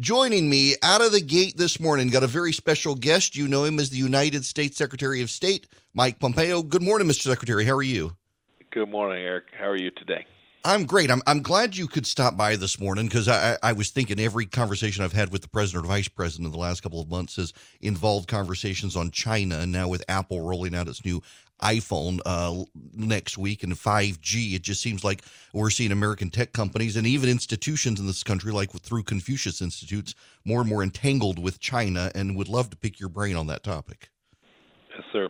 Joining me out of the gate this morning, got a very special guest. You know him as the United States Secretary of State, Mike Pompeo. Good morning, Mr. Secretary. How are you? Good morning, Eric. How are you today? I'm great. I'm glad you could stop by this morning because I was thinking every conversation I've had with the president or vice president in the last couple of months has involved conversations on China, and now with Apple rolling out its new iPhone next week and 5G. It just seems like we're seeing American tech companies and even institutions in this country, like through Confucius Institutes, more and more entangled with China, and would love to pick your brain on that topic. Yes, sir.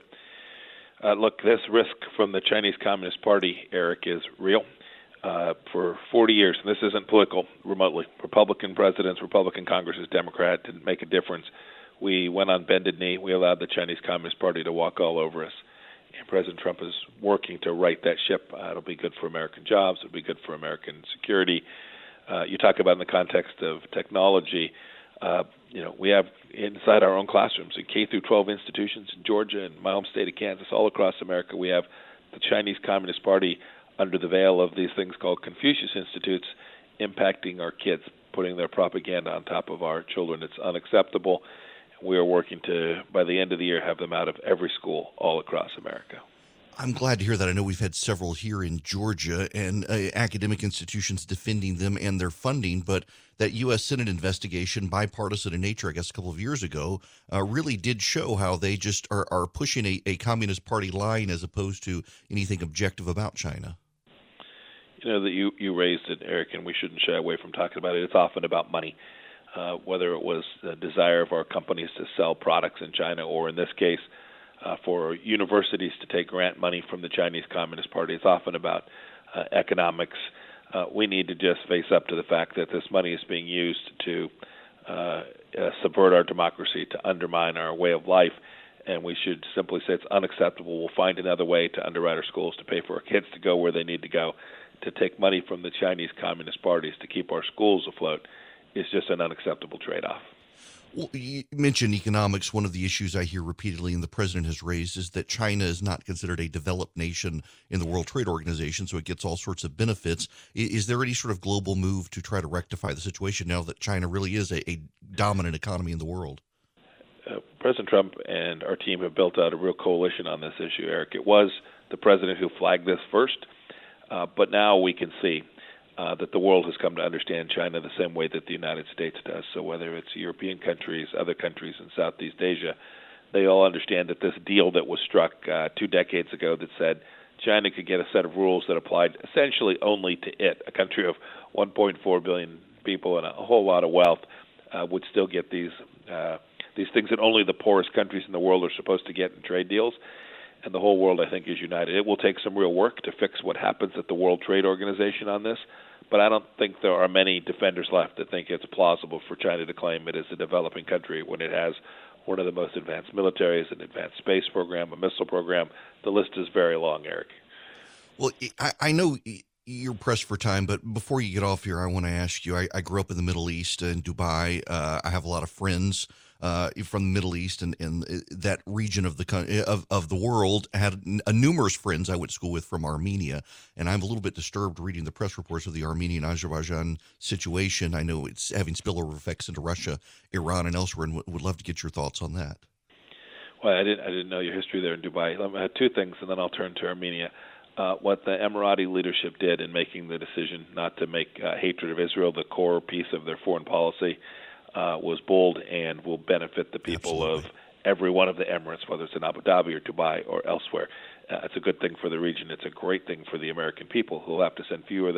Look, this risk from the Chinese Communist Party, Eric, is real. For 40 years, and this isn't political remotely, Republican presidents, Republican Congresses, Democrat, didn't make a difference. We went on bended knee. We allowed the Chinese Communist Party to walk all over us. And President Trump is working to right that ship. It'll be good for American jobs. It'll be good for American security. You talk about in the context of technology. We have inside our own classrooms in K through 12 institutions in Georgia and my home state of Kansas, all across America, we have the Chinese Communist Party under the veil of these things called Confucius Institutes impacting our kids, putting their propaganda on top of our children. It's unacceptable. We are working to, by the end of the year, have them out of every school all across America. I'm glad to hear that. I know we've had several here in Georgia and academic institutions defending them and their funding, but that U.S. Senate investigation, bipartisan in nature, I guess a couple of years ago, really did show how they just are pushing a Communist Party line as opposed to anything objective about China. You raised it, Eric, and we shouldn't shy away from talking about it. It's often about money, whether it was the desire of our companies to sell products in China or, in this case, for universities to take grant money from the Chinese Communist Party. It's often about economics. We need to just face up to the fact that this money is being used to subvert our democracy, to undermine our way of life, and we should simply say it's unacceptable. We'll find another way to underwrite our schools, to pay for our kids to go where they need to go. To take money from the Chinese Communist parties to keep our schools afloat is just an unacceptable trade-off. Well, you mentioned economics. One of the issues I hear repeatedly and the president has raised is that China is not considered a developed nation in the World Trade Organization, so it gets all sorts of benefits. Is there any sort of global move to try to rectify the situation now that China really is a dominant economy in the world? President Trump and our team have built out a real coalition on this issue, Eric. It was the president who flagged this first. But now we can see that the world has come to understand China the same way that the United States does. So whether it's European countries, other countries in Southeast Asia, they all understand that this deal that was struck 2 decades ago that said China could get a set of rules that applied essentially only to it, a country of 1.4 billion people and a whole lot of wealth, would still get these things that only the poorest countries in the world are supposed to get in trade deals. And the whole world, I think, is united. It will take some real work to fix what happens at the World Trade Organization on this, but I don't think there are many defenders left that think it's plausible for China to claim it is a developing country when it has one of the most advanced militaries, an advanced space program, a missile program. The list is very long, Eric. Well, I know you're pressed for time, but before you get off here, I want to ask you, I grew up in the Middle East in Dubai. I have a lot of friends from the Middle East and that region of the world. Had numerous friends I went to school with from Armenia, and I'm a little bit disturbed reading the press reports of the Armenian Azerbaijan situation. I know it's having spillover effects into Russia, Iran, and elsewhere, and would love to get your thoughts on that. Well, I didn't know your history there in Dubai. I had 2 things, and then I'll turn to Armenia. What the Emirati leadership did in making the decision not to make hatred of Israel the core piece of their foreign policy was bold and will benefit the people Absolutely. Of every one of the Emirates, whether it's in Abu Dhabi or Dubai or elsewhere. It's a good thing for the region. It's a great thing for the American people who will have to send fewer of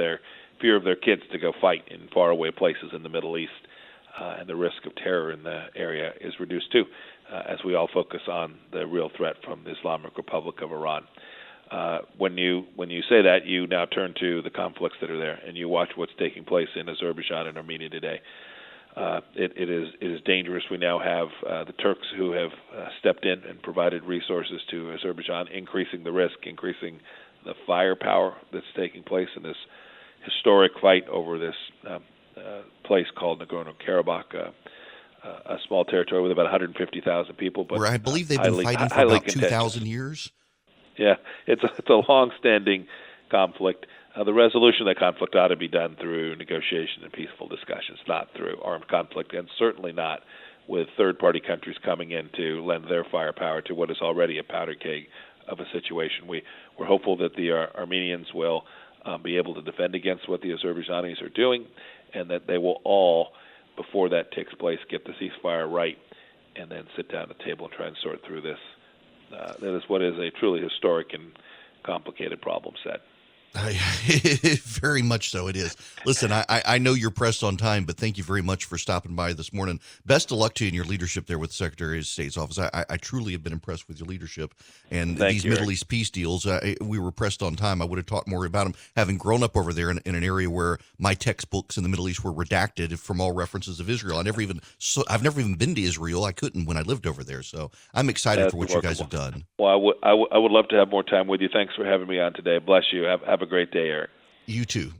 their kids to go fight in faraway places in the Middle East. And the risk of terror in the area is reduced too, as we all focus on the real threat from the Islamic Republic of Iran. When you say that, you now turn to the conflicts that are there, and you watch what's taking place in Azerbaijan and Armenia today. It is dangerous. We now have the Turks who have stepped in and provided resources to Azerbaijan, increasing the risk, increasing the firepower that's taking place in this historic fight over this place called Nagorno-Karabakh, a small territory with about 150,000 people. But where I believe they've been fighting for about 2,000 years. Yeah, it's a long-standing conflict. The resolution of that conflict ought to be done through negotiation and peaceful discussions, not through armed conflict, and certainly not with third-party countries coming in to lend their firepower to what is already a powder keg of a situation. We're hopeful that the Armenians will be able to defend against what the Azerbaijanis are doing, and that they will all, before that takes place, get the ceasefire right and then sit down at the table and try and sort through this. That is what is a truly historic and complicated problem set. Very much so it is. Listen, I know you're pressed on time, but thank you very much for stopping by this morning. Best of luck to you in your leadership there with the Secretary of State's office. I truly have been impressed with your leadership. And these Middle East peace deals, we were pressed on time. I would have talked more about them, having grown up over there in an area where my textbooks in the Middle East were redacted from all references of Israel. I've never even been to Israel. I couldn't when I lived over there. So I'm excited for what you guys have done. Well, I would love to have more time with you. Thanks for having me on today. Bless you. Have a great day, Eric. You too.